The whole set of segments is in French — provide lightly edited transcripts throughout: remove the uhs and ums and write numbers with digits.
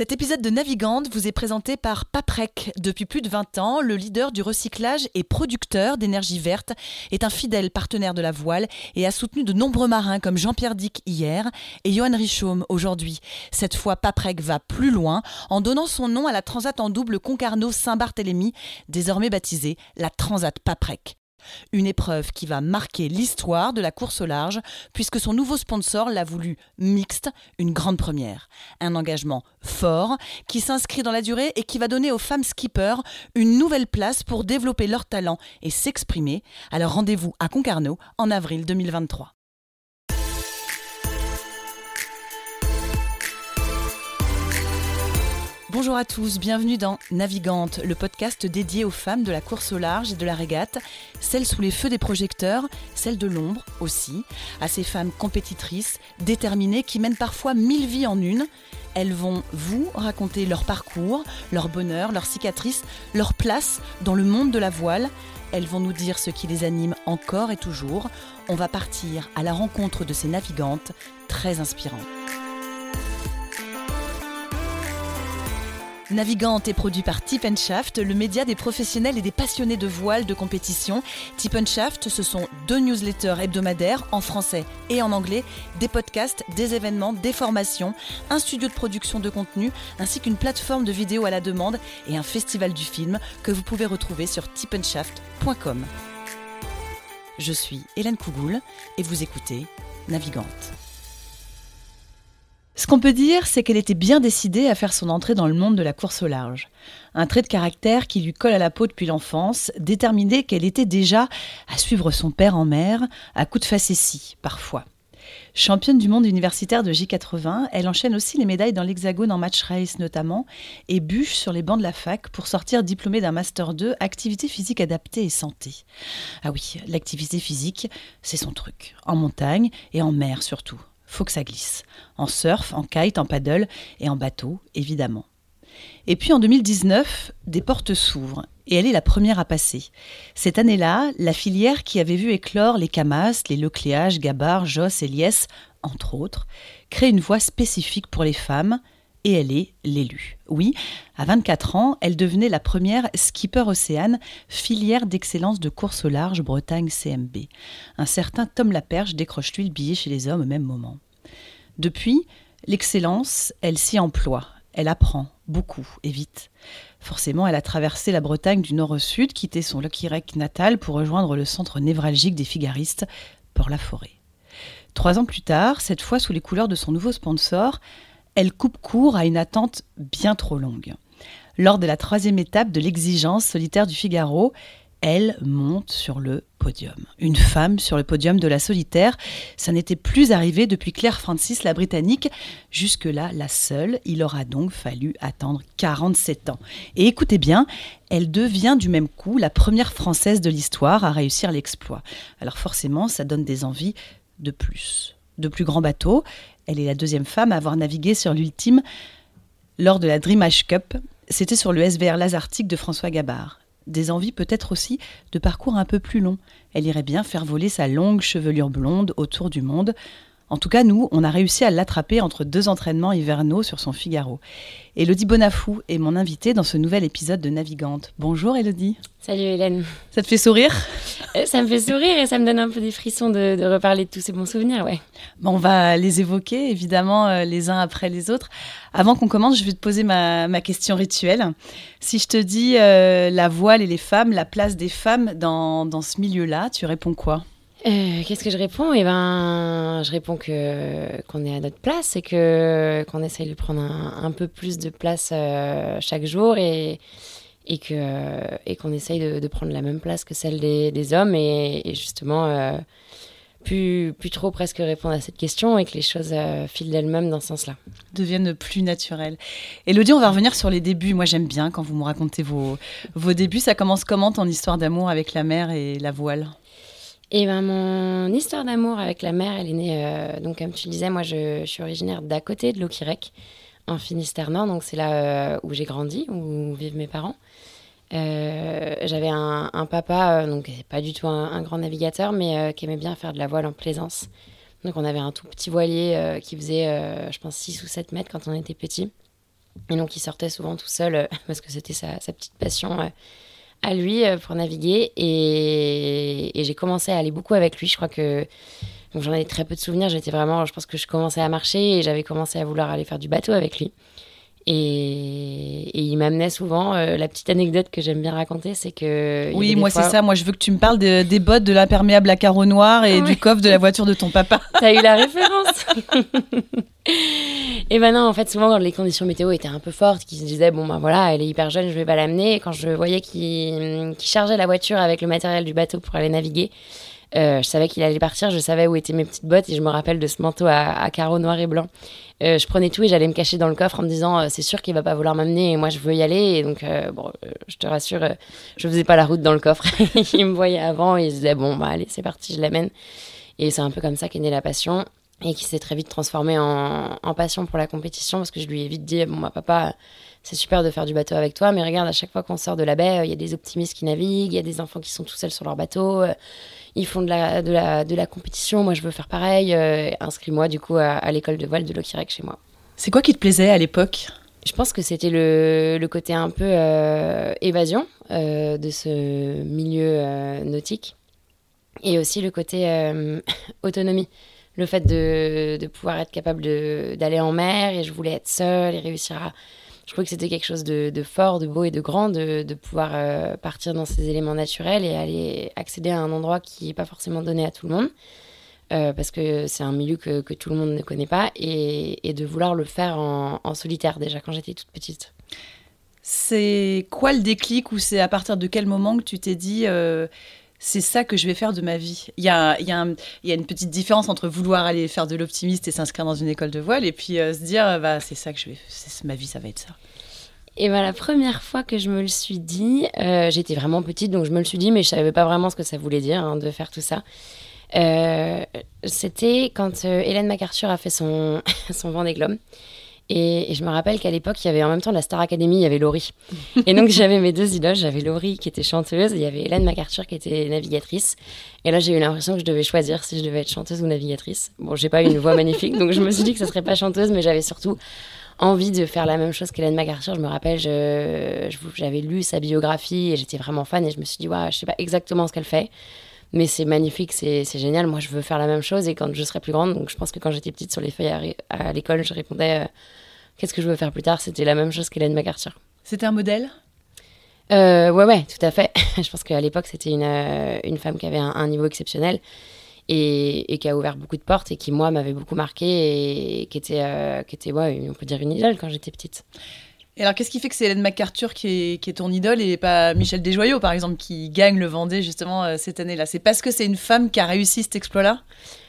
Cet épisode de Navigante vous est présenté par Paprec. Depuis plus de 20 ans, le leader du recyclage et producteur d'énergie verte est un fidèle partenaire de la voile et a soutenu de nombreux marins comme Jean-Pierre Dick hier et Johan Richaume aujourd'hui. Cette fois, Paprec va plus loin en donnant son nom à la transat en double Concarneau-Saint-Barthélemy, désormais baptisée la Transat Paprec. Une épreuve qui va marquer l'histoire de la course au large, puisque son nouveau sponsor l'a voulu mixte, une grande première. Un engagement fort qui s'inscrit dans la durée et qui va donner aux femmes skippers une nouvelle place pour développer leur talent et s'exprimer. Alors rendez-vous à Concarneau en avril 2023. Bonjour à tous, bienvenue dans Navigante, le podcast dédié aux femmes de la course au large et de la régate, celles sous les feux des projecteurs, celles de l'ombre aussi, à ces femmes compétitrices, déterminées, qui mènent parfois 1000 vies en une. Elles vont vous raconter leur parcours, leur bonheur, leurs cicatrices, leur place dans le monde de la voile. Elles vont nous dire ce qui les anime encore et toujours. On va partir à la rencontre de ces navigantes très inspirantes. Navigante est produit par Tip & Shaft, le média des professionnels et des passionnés de voile de compétition. Tip & Shaft, ce sont 2 newsletters hebdomadaires en français et en anglais, des podcasts, des événements, des formations, un studio de production de contenu, ainsi qu'une plateforme de vidéos à la demande et un festival du film que vous pouvez retrouver sur tipandshaft.com. Je suis Hélène Cougoul et vous écoutez Navigante. Ce qu'on peut dire, c'est qu'elle était bien décidée à faire son entrée dans le monde de la course au large. Un trait de caractère qui lui colle à la peau depuis l'enfance, déterminée qu'elle était déjà à suivre son père en mer, à coups de facétie, parfois. Championne du monde universitaire de J80, elle enchaîne aussi les médailles dans l'Hexagone en match race notamment, et bûche sur les bancs de la fac pour sortir diplômée d'un Master 2, activité physique adaptée et santé. Ah oui, l'activité physique, c'est son truc, en montagne et en mer surtout. Faut que ça glisse. En surf, en kite, en paddle et en bateau, évidemment. Et puis en 2019, des portes s'ouvrent et elle est la première à passer. Cette année-là, la filière qui avait vu éclore les Cammas, les Lecléac'h, Gabart, Joss, Eliès, entre autres, crée une voie spécifique pour les femmes et elle est l'élue. Oui, à 24 ans, elle devenait la première skipper océane, filière d'excellence de course au large Bretagne-CMB. Un certain Tom Laperche décroche lui le billet chez les hommes au même moment. Depuis, l'excellence, elle s'y emploie. Elle apprend beaucoup et vite. Forcément, elle a traversé la Bretagne du nord au sud, quitté son Locquirec natal pour rejoindre le centre névralgique des figaristes, Port-la-Forêt. 3 ans plus tard, cette fois sous les couleurs de son nouveau sponsor, elle coupe court à une attente bien trop longue. Lors de la 3e étape de l'exigence solitaire du Figaro, elle monte sur le podium. Une femme sur le podium de la solitaire, ça n'était plus arrivé depuis Claire Francis, la Britannique. Jusque-là, la seule, il aura donc fallu attendre 47 ans. Et écoutez bien, elle devient du même coup la première Française de l'histoire à réussir l'exploit. Alors forcément, ça donne des envies de plus. De plus grands bateaux. Elle est la 2e femme à avoir navigué sur l'ultime lors de la Dreamage Cup. C'était sur le SVR Lazartique de François Gabart. Des envies peut-être aussi de parcours un peu plus long. Elle irait bien faire voler sa longue chevelure blonde autour du monde. En tout cas, nous, on a réussi à l'attraper entre 2 entraînements hivernaux sur son Figaro. Elodie Bonafous est mon invitée dans ce nouvel épisode de Navigante. Bonjour Elodie. Salut Hélène. Ça te fait sourire ? Ça me fait sourire et ça me donne un peu des frissons de reparler de tous ces bons souvenirs, ouais. Bon, on va les évoquer, évidemment, les uns après les autres. Avant qu'on commence, je vais te poser ma question rituelle. Si je te dis la voile et les femmes, la place des femmes dans ce milieu-là, tu réponds quoi ? Qu'est-ce que je réponds ? Eh ben, je réponds qu'on est à notre place et qu'on essaye de prendre un peu plus de place chaque jour et qu'on essaye de prendre la même place que celle des hommes et justement plus trop presque répondre à cette question et que les choses filent d'elles-mêmes dans ce sens-là. Deviennent plus naturelles. Elodie, on va revenir sur les débuts. Moi, j'aime bien quand vous me racontez vos débuts. Ça commence comment ton histoire d'amour avec la mer et la voile ? Et ben mon histoire d'amour avec la mer, elle est née, donc comme tu disais, moi je suis originaire d'à côté de Locquirec, en Finistère Nord, donc c'est là où j'ai grandi, où vivent mes parents. J'avais un papa, donc pas du tout un grand navigateur, mais qui aimait bien faire de la voile en plaisance. Donc on avait un tout petit voilier qui faisait, je pense, 6 ou 7 mètres quand on était petit. Et donc, il sortait souvent tout seul parce que c'était sa petite passion à lui pour naviguer. Et j'ai commencé à aller beaucoup avec lui. Je crois que donc, j'en ai très peu de souvenirs. J'étais vraiment, je pense que je commençais à marcher et j'avais commencé à vouloir aller faire du bateau avec lui. Et il m'amenait souvent. La petite anecdote que j'aime bien raconter, c'est que... Oui, moi, fois... c'est ça. Moi, je veux que tu me parles des bottes de l'imperméable à carreaux noirs et du coffre de la voiture de ton papa. T'as eu la référence. Et ben non, en fait, souvent, quand les conditions météo étaient un peu fortes, qu'ils se disaient, bon, ben voilà, elle est hyper jeune, je vais pas l'amener. Et quand je voyais qu'il chargeait la voiture avec le matériel du bateau pour aller naviguer, je savais qu'il allait partir, je savais où étaient mes petites bottes et je me rappelle de ce manteau à carreaux noirs et blancs. Je prenais tout et j'allais me cacher dans le coffre en me disant c'est sûr qu'il va pas vouloir m'amener et moi je veux y aller. Et donc je te rassure, je faisais pas la route dans le coffre. Il me voyait avant et il se disait bon bah allez c'est parti, je l'amène. Et c'est un peu comme ça qu'est née la passion et qui s'est très vite transformée en passion pour la compétition parce que je lui ai vite dit bon bah papa c'est super de faire du bateau avec toi mais regarde à chaque fois qu'on sort de la baie il y a des optimistes qui naviguent, il y a des enfants qui sont tout seuls sur leur bateau. Ils font de la compétition, moi je veux faire pareil. Inscris-moi du coup à l'école de voile de Locquirec chez moi. C'est quoi qui te plaisait à l'époque ? Je pense que c'était le côté un peu évasion de ce milieu nautique et aussi le côté autonomie. Le fait de pouvoir être capable d'aller en mer et je voulais être seule et réussir à... Je trouvais que c'était quelque chose de fort, de beau et de grand, de pouvoir partir dans ces éléments naturels et aller accéder à un endroit qui n'est pas forcément donné à tout le monde, parce que c'est un milieu que tout le monde ne connaît pas, et de vouloir le faire en solitaire déjà quand j'étais toute petite. C'est quoi le déclic ou c'est à partir de quel moment que tu t'es dit c'est ça que je vais faire de ma vie. Il y a une petite différence entre vouloir aller faire de l'optimiste et s'inscrire dans une école de voile et puis se dire bah, c'est ça que je vais, c'est ma vie, ça va être ça. Et ben, la première fois que je me le suis dit, j'étais vraiment petite donc je me le suis dit mais je savais pas vraiment ce que ça voulait dire de faire tout ça. C'était quand Ellen MacArthur a fait son Vendée Globe. Et je me rappelle qu'à l'époque, il y avait en même temps la Star Academy, il y avait Lorie. Et donc, j'avais mes deux idoles. J'avais Lorie qui était chanteuse et il y avait Hélène MacArthur qui était navigatrice. Et là, j'ai eu l'impression que je devais choisir si je devais être chanteuse ou navigatrice. Bon, j'ai pas eu une voix magnifique, donc je me suis dit que ça serait pas chanteuse, mais j'avais surtout envie de faire la même chose qu'Hélène MacArthur. Je me rappelle, j'avais lu sa biographie et j'étais vraiment fan et je me suis dit, ouais, je sais pas exactement ce qu'elle fait. Mais c'est magnifique, c'est génial. Moi, je veux faire la même chose et quand je serai plus grande, donc je pense que quand j'étais petite sur les feuilles à l'école, je répondais qu'est-ce que je veux faire plus tard ? C'était la même chose qu'Hélène MacArthur. C'était un modèle ? Ouais, tout à fait. Je pense qu'à l'époque, c'était une femme qui avait un niveau exceptionnel et qui a ouvert beaucoup de portes et qui, moi, m'avait beaucoup marquée et qui était ouais, on peut dire une idole quand j'étais petite. Et alors, qu'est-ce qui fait que c'est Hélène MacArthur qui est ton idole et pas Michel Desjoyeaux, par exemple, qui gagne le Vendée, justement, cette année-là ? C'est parce que c'est une femme qui a réussi cet exploit-là ?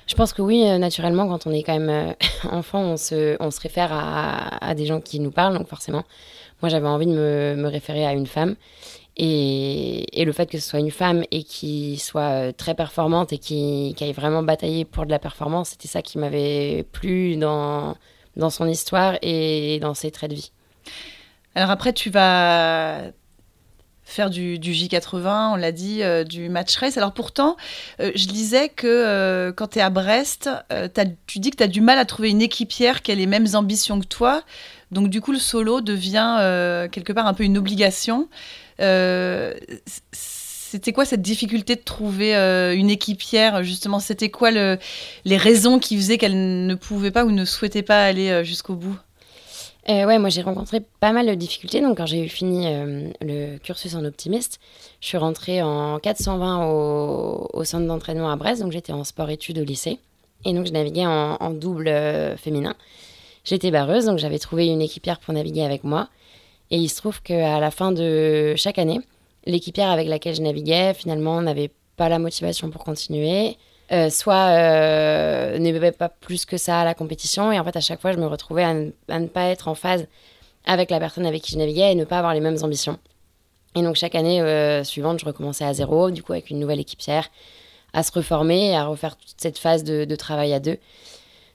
Je pense que oui, naturellement, quand on est quand même enfant, on se réfère à des gens qui nous parlent. Donc forcément, moi, j'avais envie de me référer à une femme. Et le fait que ce soit une femme et qui soit très performante et qui aille vraiment batailler pour de la performance, c'était ça qui m'avait plu dans son histoire et dans ses traits de vie. Alors après, tu vas faire du J80, on l'a dit, du match race. Alors pourtant, je disais que quand tu es à Brest, tu dis que tu as du mal à trouver une équipière qui a les mêmes ambitions que toi. Donc du coup, le solo devient quelque part un peu une obligation. C'était quoi cette difficulté de trouver une équipière, justement ? C'était quoi les raisons qui faisaient qu'elle ne pouvait pas ou ne souhaitait pas aller jusqu'au bout ? Ouais, moi j'ai rencontré pas mal de difficultés. Donc, quand j'ai eu fini le cursus en optimiste, je suis rentrée en 420 au centre d'entraînement à Brest. Donc, j'étais en sport-études au lycée. Et donc, je naviguais en double féminin. J'étais barreuse, donc j'avais trouvé une équipière pour naviguer avec moi. Et il se trouve qu'à la fin de chaque année, l'équipière avec laquelle je naviguais, finalement, n'avait pas la motivation pour continuer. Soit n'aimait pas plus que ça à la compétition. Et en fait, à chaque fois, je me retrouvais à ne pas être en phase avec la personne avec qui je naviguais et ne pas avoir les mêmes ambitions. Et donc, chaque année suivante, je recommençais à zéro, du coup, avec une nouvelle équipière, à se reformer et à refaire toute cette phase de travail à deux.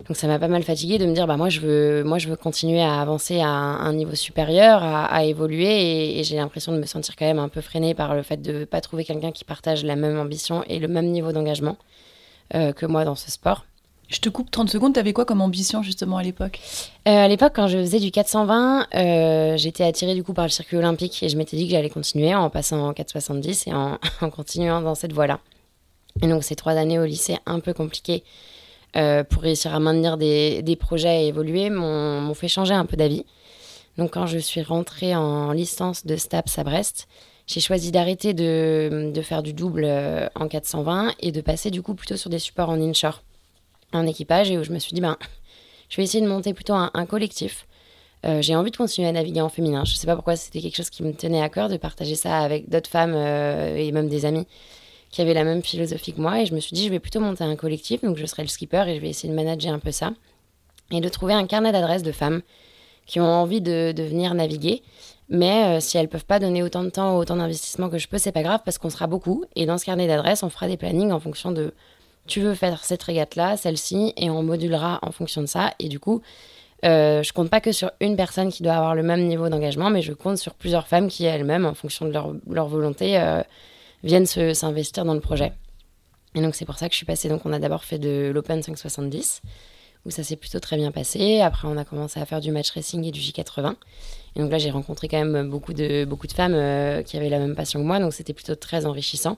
Donc, ça m'a pas mal fatiguée de me dire, bah, moi, je veux continuer à avancer à un niveau supérieur, à évoluer. Et j'ai l'impression de me sentir quand même un peu freinée par le fait de pas trouver quelqu'un qui partage la même ambition et le même niveau d'engagement. Que moi dans ce sport. Je te coupe 30 secondes, t'avais quoi comme ambition justement à l'époque ? À l'époque, quand je faisais du 420, j'étais attirée du coup par le circuit olympique et je m'étais dit que j'allais continuer en passant en 470 et en continuant dans cette voie-là. Et donc ces 3 années au lycée, un peu compliquées pour réussir à maintenir des projets et évoluer, m'ont fait changer un peu d'avis. Donc quand je suis rentrée en licence de STAPS à Brest, j'ai choisi d'arrêter de faire du double en 420 et de passer du coup plutôt sur des supports en inshore, un équipage, et où je me suis dit, je vais essayer de monter plutôt un collectif. J'ai envie de continuer à naviguer en féminin. Je ne sais pas pourquoi, c'était quelque chose qui me tenait à cœur de partager ça avec d'autres femmes et même des amis qui avaient la même philosophie que moi. Et je me suis dit, je vais plutôt monter un collectif, donc je serai le skipper et je vais essayer de manager un peu ça et de trouver un carnet d'adresses de femmes qui ont envie de venir naviguer. Mais si elles ne peuvent pas donner autant de temps, autant d'investissement que je peux, ce n'est pas grave parce qu'on sera beaucoup. Et dans ce carnet d'adresses, on fera des plannings en fonction de... tu veux faire cette régate-là, celle-ci, et on modulera en fonction de ça. Et du coup, je compte pas que sur une personne qui doit avoir le même niveau d'engagement, mais je compte sur plusieurs femmes qui, elles-mêmes, en fonction de leur volonté, viennent s'investir dans le projet. Et donc, c'est pour ça que je suis passée. Donc, on a d'abord fait de l'Open 570, où ça s'est plutôt très bien passé. Après, on a commencé à faire du match racing et du J80. Et donc là, j'ai rencontré quand même beaucoup de femmes qui avaient la même passion que moi. Donc, c'était plutôt très enrichissant.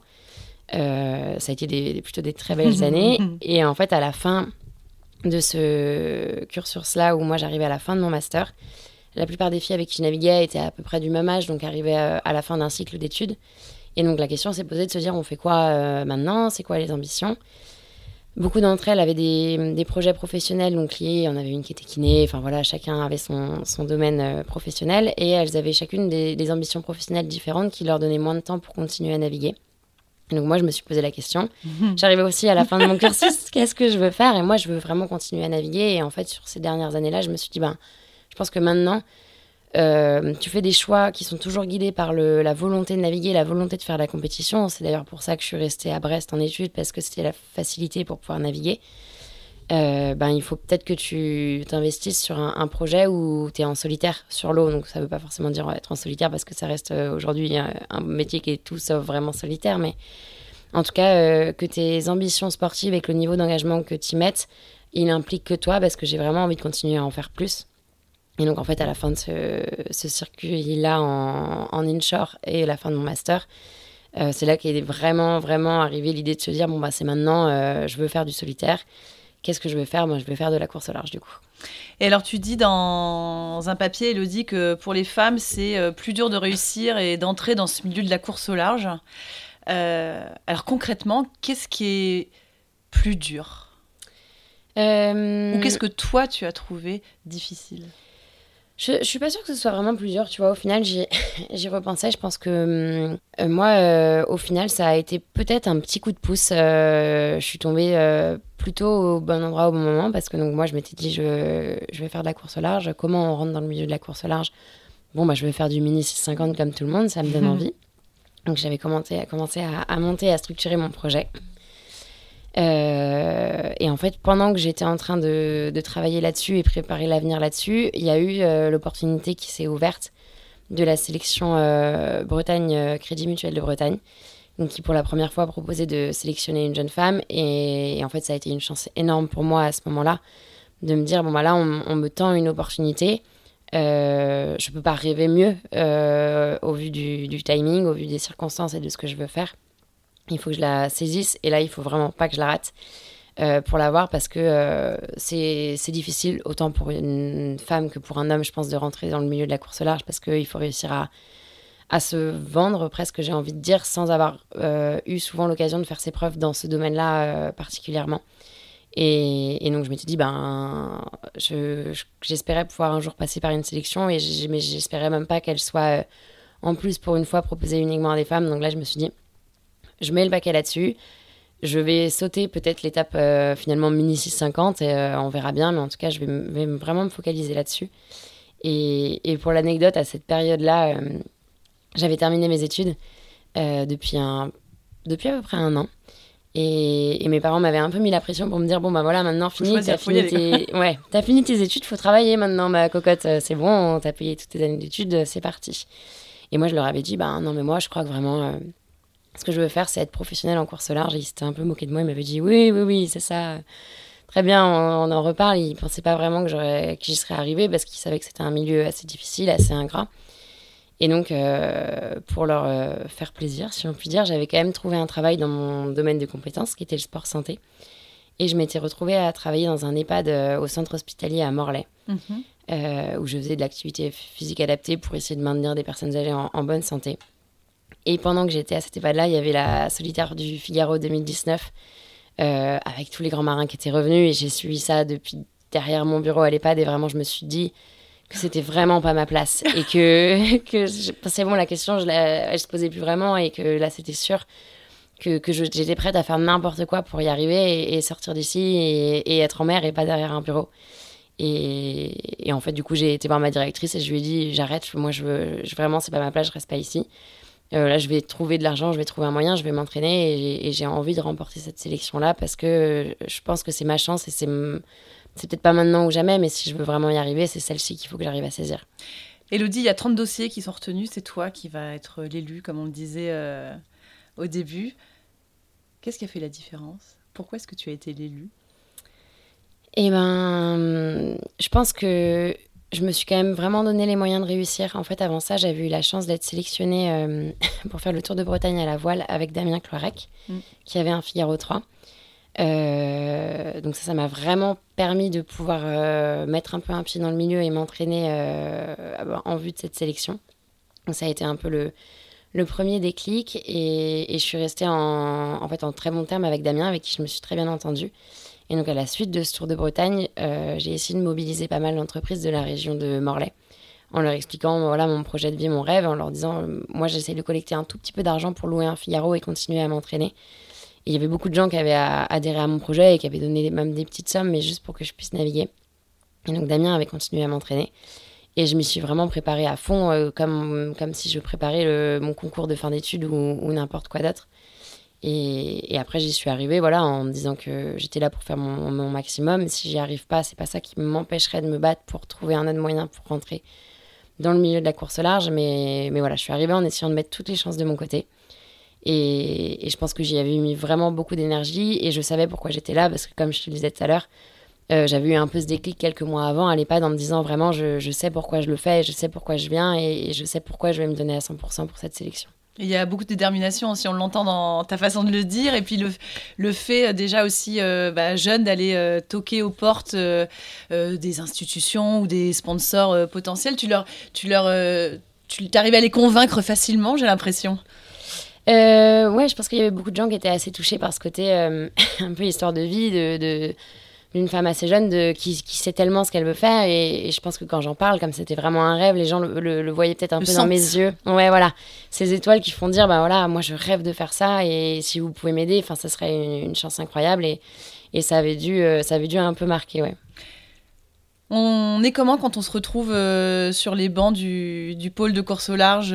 Ça a été plutôt des très belles années. Et en fait, à la fin de ce cursus-là, où moi j'arrivais à la fin de mon master, la plupart des filles avec qui je naviguais étaient à peu près du même âge, donc arrivaient à la fin d'un cycle d'études. Et donc la question s'est posée de se dire, on fait quoi maintenant ? C'est quoi les ambitions ? Beaucoup d'entre elles avaient des projets professionnels, donc liés. Il y en avait une qui était kiné, enfin voilà, chacun avait son domaine professionnel. Et elles avaient chacune des ambitions professionnelles différentes qui leur donnaient moins de temps pour continuer à naviguer. Donc moi, je me suis posé la question. J'arrivais aussi à la fin de mon cursus, qu'est-ce que je veux faire ? Et moi, je veux vraiment continuer à naviguer. Et en fait, sur ces dernières années-là, je me suis dit, je pense que maintenant, tu fais des choix qui sont toujours guidés par la volonté de naviguer, la volonté de faire la compétition. C'est d'ailleurs pour ça que je suis restée à Brest en études, parce que c'était la facilité pour pouvoir naviguer. Il faut peut-être que tu t'investisses sur un projet où tu es en solitaire sur l'eau. Donc ça ne veut pas forcément dire être en solitaire, parce que ça reste aujourd'hui un métier qui est tout sauf vraiment solitaire, mais en tout cas que tes ambitions sportives et que le niveau d'engagement que tu y mettes, il implique que toi, parce que j'ai vraiment envie de continuer à en faire plus. Et donc en fait, à la fin de ce circuit-là en inshore et à la fin de mon master, c'est là qu'est vraiment, vraiment arrivée l'idée de se dire, c'est maintenant, je veux faire du solitaire. Qu'est-ce que je vais faire ? Moi, je vais faire de la course au large, du coup. Et alors, tu dis dans un papier, Elodie, que pour les femmes, c'est plus dur de réussir et d'entrer dans ce milieu de la course au large. Alors, concrètement, qu'est-ce qui est plus dur ? Ou qu'est-ce que toi, tu as trouvé difficile ? Je suis pas sûre que ce soit vraiment plus dur, tu vois. Au final, j'y repensais. Je pense que moi, au final, ça a été peut-être un petit coup de pouce. Je suis tombée plutôt au bon endroit au bon moment, parce que donc, moi, je m'étais dit, je vais faire de la course au large. Comment on rentre dans le milieu de la course au large ? Je vais faire du mini 6,50 comme tout le monde, ça me donne envie. Donc, j'avais commencé à monter, à structurer mon projet. Et en fait, pendant que j'étais en train de travailler là-dessus et préparer l'avenir là-dessus, il y a eu l'opportunité qui s'est ouverte de la sélection Bretagne, Crédit Mutuel de Bretagne, donc qui pour la première fois proposait de sélectionner une jeune femme. Et en fait, ça a été une chance énorme pour moi à ce moment-là de me dire, là, on me tend une opportunité. Je peux pas rêver mieux au vu du timing, au vu des circonstances et de ce que je veux faire. Il faut que je la saisisse, et là, il faut vraiment pas que je la rate pour l'avoir, parce que c'est difficile, autant pour une femme que pour un homme, je pense, de rentrer dans le milieu de la course au large, parce qu'il faut réussir à se vendre, presque, j'ai envie de dire, sans avoir eu souvent l'occasion de faire ses preuves dans ce domaine-là particulièrement. Et donc, je m'étais dit, j'espérais pouvoir un jour passer par une sélection, mais j'espérais même pas qu'elle soit, en plus, pour une fois, proposée uniquement à des femmes. Donc là, je me suis dit... je mets le paquet là-dessus, je vais sauter peut-être l'étape finalement mini 6,50 et on verra bien, mais en tout cas, je vais vraiment me focaliser là-dessus. Et pour l'anecdote, à cette période-là, j'avais terminé mes études depuis à peu près 1 an. Et mes parents m'avaient un peu mis la pression pour me dire, voilà, maintenant, t'as fini tes études, faut travailler maintenant, ma cocotte, c'est bon, t'as payé toutes tes années d'études, c'est parti. Et moi, je leur avais dit, non, mais moi, je crois que vraiment... ce que je veux faire, c'est être professionnelle en course au large. Et ils s'étaient un peu moqués de moi. Ils m'avaient dit, oui, c'est ça. très bien, on en reparle. Il ne pensait pas vraiment que j'y serais arrivée parce qu'il savait que c'était un milieu assez difficile, assez ingrat. Et donc, pour leur faire plaisir, si on peut dire, j'avais quand même trouvé un travail dans mon domaine de compétences, qui était le sport santé. Et je m'étais retrouvée à travailler dans un EHPAD au centre hospitalier à Morlaix, où je faisais de l'activité physique adaptée pour essayer de maintenir des personnes âgées en bonne santé. Et pendant que j'étais à cet EHPAD-là, il y avait la Solitaire du Figaro 2019, avec tous les grands marins qui étaient revenus. Et j'ai suivi ça depuis derrière mon bureau à l'EHPAD. Et vraiment, je me suis dit que c'était vraiment pas ma place. Et que c'est bon, la question, je se posais plus vraiment. Et que là, c'était sûr que j'étais prête à faire n'importe quoi pour y arriver et sortir d'ici et être en mer et pas derrière un bureau. Et en fait, du coup, j'ai été voir ma directrice et je lui ai dit « J'arrête, moi, vraiment, c'est pas ma place, je reste pas ici. Là, je vais trouver de l'argent, je vais trouver un moyen, je vais m'entraîner et j'ai envie de remporter cette sélection-là parce que je pense que c'est ma chance et c'est peut-être pas maintenant ou jamais, mais si je veux vraiment y arriver, c'est celle-ci qu'il faut que j'arrive à saisir. » Elodie, il y a 30 dossiers qui sont retenus, c'est toi qui vas être l'élu, comme on le disait au début. Qu'est-ce qui a fait la différence ? Pourquoi est-ce que tu as été l'élu ? Eh ben, je pense que je me suis quand même vraiment donné les moyens de réussir. En fait, avant ça, j'avais eu la chance d'être sélectionnée pour faire le Tour de Bretagne à la voile avec Damien Cloirec, qui avait un Figaro 3. Donc ça m'a vraiment permis de pouvoir mettre un peu un pied dans le milieu et m'entraîner en vue de cette sélection. Donc ça a été un peu le premier déclic et je suis restée en très bon terme avec Damien, avec qui je me suis très bien entendue. Et donc, à la suite de ce Tour de Bretagne, j'ai essayé de mobiliser pas mal d'entreprises de la région de Morlaix en leur expliquant voilà, mon projet de vie, mon rêve, en leur disant « Moi, j'essaie de collecter un tout petit peu d'argent pour louer un Figaro et continuer à m'entraîner. » Et il y avait beaucoup de gens qui avaient adhéré à mon projet et qui avaient donné même des petites sommes, mais juste pour que je puisse naviguer. Et donc, Damien avait continué à m'entraîner. Et je m'y suis vraiment préparée à fond, comme si je préparais mon concours de fin d'études ou n'importe quoi d'autre. Et après, j'y suis arrivée en me disant que j'étais là pour faire mon maximum. Si j'y arrive pas, c'est pas ça qui m'empêcherait de me battre pour trouver un autre moyen pour rentrer dans le milieu de la course au large. Mais voilà, je suis arrivée en essayant de mettre toutes les chances de mon côté. Et je pense que j'y avais mis vraiment beaucoup d'énergie. Et je savais pourquoi j'étais là, parce que comme je te le disais tout à l'heure, j'avais eu un peu ce déclic quelques mois avant à l'EHPAD en me disant vraiment, je sais pourquoi je le fais, je sais pourquoi je viens et je sais pourquoi je vais me donner à 100% pour cette sélection. Il y a beaucoup de détermination, si on l'entend dans ta façon de le dire. Et puis le fait déjà aussi jeune d'aller toquer aux portes des institutions ou des sponsors potentiels, tu arrives à les convaincre facilement, j'ai l'impression. Ouais, je pense qu'il y avait beaucoup de gens qui étaient assez touchés par ce côté un peu histoire de vie d'une femme assez jeune qui sait tellement ce qu'elle veut faire et je pense que quand j'en parle, comme c'était vraiment un rêve, les gens le voyaient peut-être un peu dans mes yeux. Ouais, voilà, ces étoiles qui font dire, moi je rêve de faire ça et si vous pouvez m'aider, ça serait une chance incroyable et ça avait dû un peu marquer, ouais. On est comment quand on se retrouve sur les bancs du pôle de course au large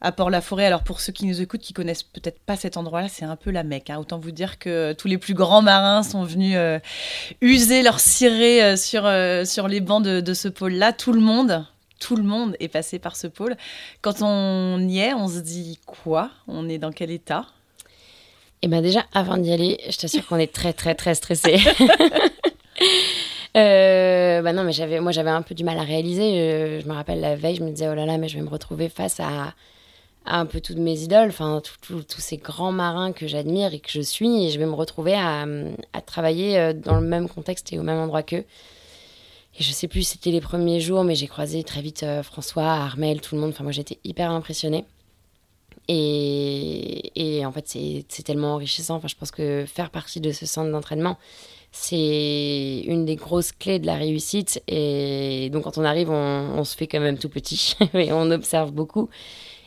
à Port-la-Forêt? Alors pour ceux qui nous écoutent, qui connaissent peut-être pas cet endroit-là, c'est un peu la Mecque. Hein. Autant vous dire que tous les plus grands marins sont venus user leur ciré sur les bancs de ce pôle-là. Tout le monde est passé par ce pôle. Quand on y est, on se dit quoi ? On est dans quel état ? Eh bien déjà, avant d'y aller, je t'assure qu'on est très très très stressés. Non, mais j'avais un peu du mal à réaliser. Je me rappelle la veille, je me disais oh là là, mais je vais me retrouver face à un peu toutes mes idoles, enfin tous ces grands marins que j'admire et que je suis, et je vais me retrouver à travailler dans le même contexte et au même endroit qu'eux. Et je sais plus, c'était les premiers jours, mais j'ai croisé très vite François, Armel, tout le monde. Enfin, moi, j'étais hyper impressionnée. Et en fait, c'est tellement enrichissant. Enfin, je pense que faire partie de ce centre d'entraînement, c'est une des grosses clés de la réussite. Et donc, quand on arrive, on se fait quand même tout petit, et on observe beaucoup.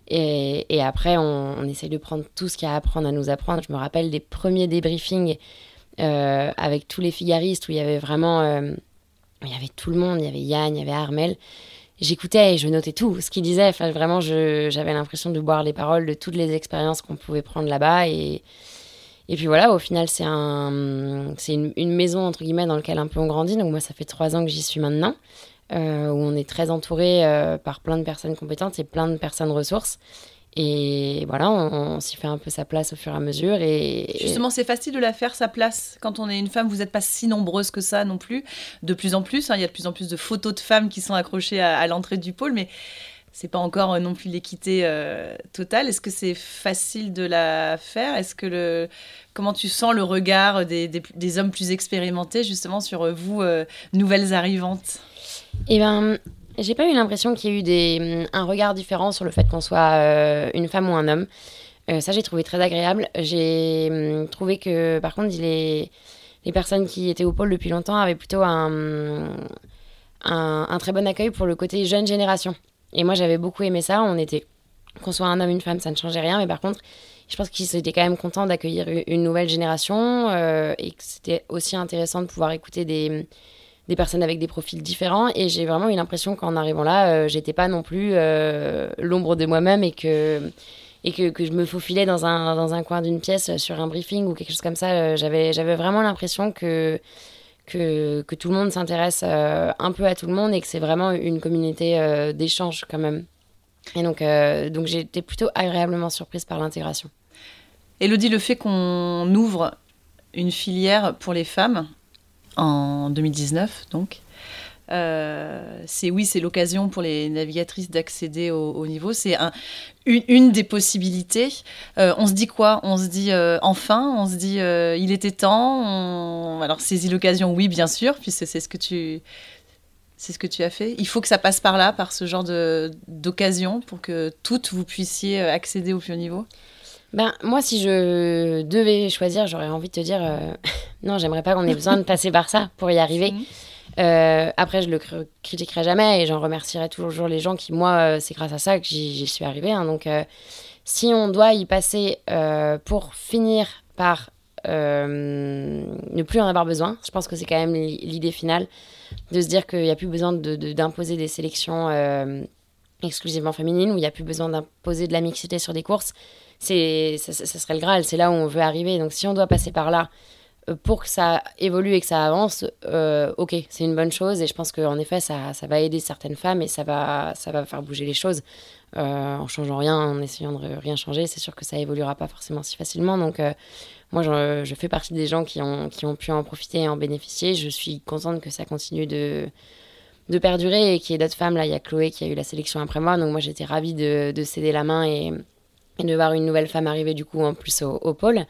Et après, on essaye de prendre tout ce qu'il y a à apprendre, à nous apprendre. Je me rappelle des premiers débriefings avec tous les figaristes où il y avait vraiment... il y avait tout le monde, il y avait Yann, il y avait Armel. J'écoutais et je notais tout ce qu'ils disaient. Enfin, vraiment, j'avais l'impression de boire les paroles de toutes les expériences qu'on pouvait prendre là-bas. Et puis voilà, au final, c'est une maison, entre guillemets, dans laquelle un peu on grandit. Donc moi, ça fait 3 ans que j'y suis maintenant. Où on est très entouré par plein de personnes compétentes et plein de personnes ressources. Et voilà, on s'y fait un peu sa place au fur et à mesure. Et justement, c'est facile de la faire, sa place. Quand on est une femme, vous n'êtes pas si nombreuse que ça non plus. De plus en plus, hein, il y a de plus en plus de photos de femmes qui sont accrochées à l'entrée du pôle, mais c'est pas encore non plus l'équité totale. Est-ce que c'est facile de la faire ? Est-ce que comment tu sens le regard des hommes plus expérimentés justement sur vous, nouvelles arrivantes ? Eh ben, j'ai pas eu l'impression qu'il y ait eu un regard différent sur le fait qu'on soit une femme ou un homme. Ça, j'ai trouvé très agréable. J'ai trouvé que, par contre, les personnes qui étaient au pôle depuis longtemps avaient plutôt un très bon accueil pour le côté jeune génération. Et moi, j'avais beaucoup aimé ça. Qu'on soit un homme, une femme, ça ne changeait rien. Mais par contre, je pense qu'ils étaient quand même contents d'accueillir une nouvelle génération et que c'était aussi intéressant de pouvoir écouter des personnes avec des profils différents. Et j'ai vraiment eu l'impression qu'en arrivant là, j'étais pas non plus l'ombre de moi-même et que je me faufilais dans un coin d'une pièce sur un briefing ou quelque chose comme ça. J'avais vraiment l'impression que tout le monde s'intéresse un peu à tout le monde et que c'est vraiment une communauté d'échange quand même. Et donc j'étais plutôt agréablement surprise par l'intégration. Elodie, le fait qu'on ouvre une filière pour les femmes, en 2019, donc. C'est l'occasion pour les navigatrices d'accéder au niveau. C'est une des possibilités. On se dit quoi ? On se dit enfin, on se dit il était temps. Alors, saisis l'occasion, oui, bien sûr, puisque c'est ce que tu as fait. Il faut que ça passe par là, par ce genre d'occasion, pour que toutes vous puissiez accéder au plus haut niveau. Ben, moi, si je devais choisir, j'aurais envie de te dire non, j'aimerais pas qu'on ait besoin de passer par ça pour y arriver. Après, je le critiquerai jamais et j'en remercierai toujours les gens qui, moi, c'est grâce à ça que j'y suis arrivée. Hein. Donc, si on doit y passer pour finir par ne plus en avoir besoin, je pense que c'est quand même l'idée finale de se dire qu'il n'y a plus besoin d'imposer des sélections exclusivement féminines, où il n'y a plus besoin d'imposer de la mixité sur des courses. Ça serait le Graal, c'est là où on veut arriver. Donc si on doit passer par là pour que ça évolue et que ça avance, ok, c'est une bonne chose. Et je pense qu'en effet, ça va aider certaines femmes et ça va faire bouger les choses. En changeant rien, en essayant de rien changer, c'est sûr que ça évoluera pas forcément si facilement. Donc moi, je fais partie des gens qui ont pu en profiter et en bénéficier. Je suis contente que ça continue de perdurer et qu'il y ait d'autres femmes. Là, il y a Chloé qui a eu la sélection après moi. Donc moi, j'étais ravie de céder la main et de voir une nouvelle femme arriver du coup en plus au pôle.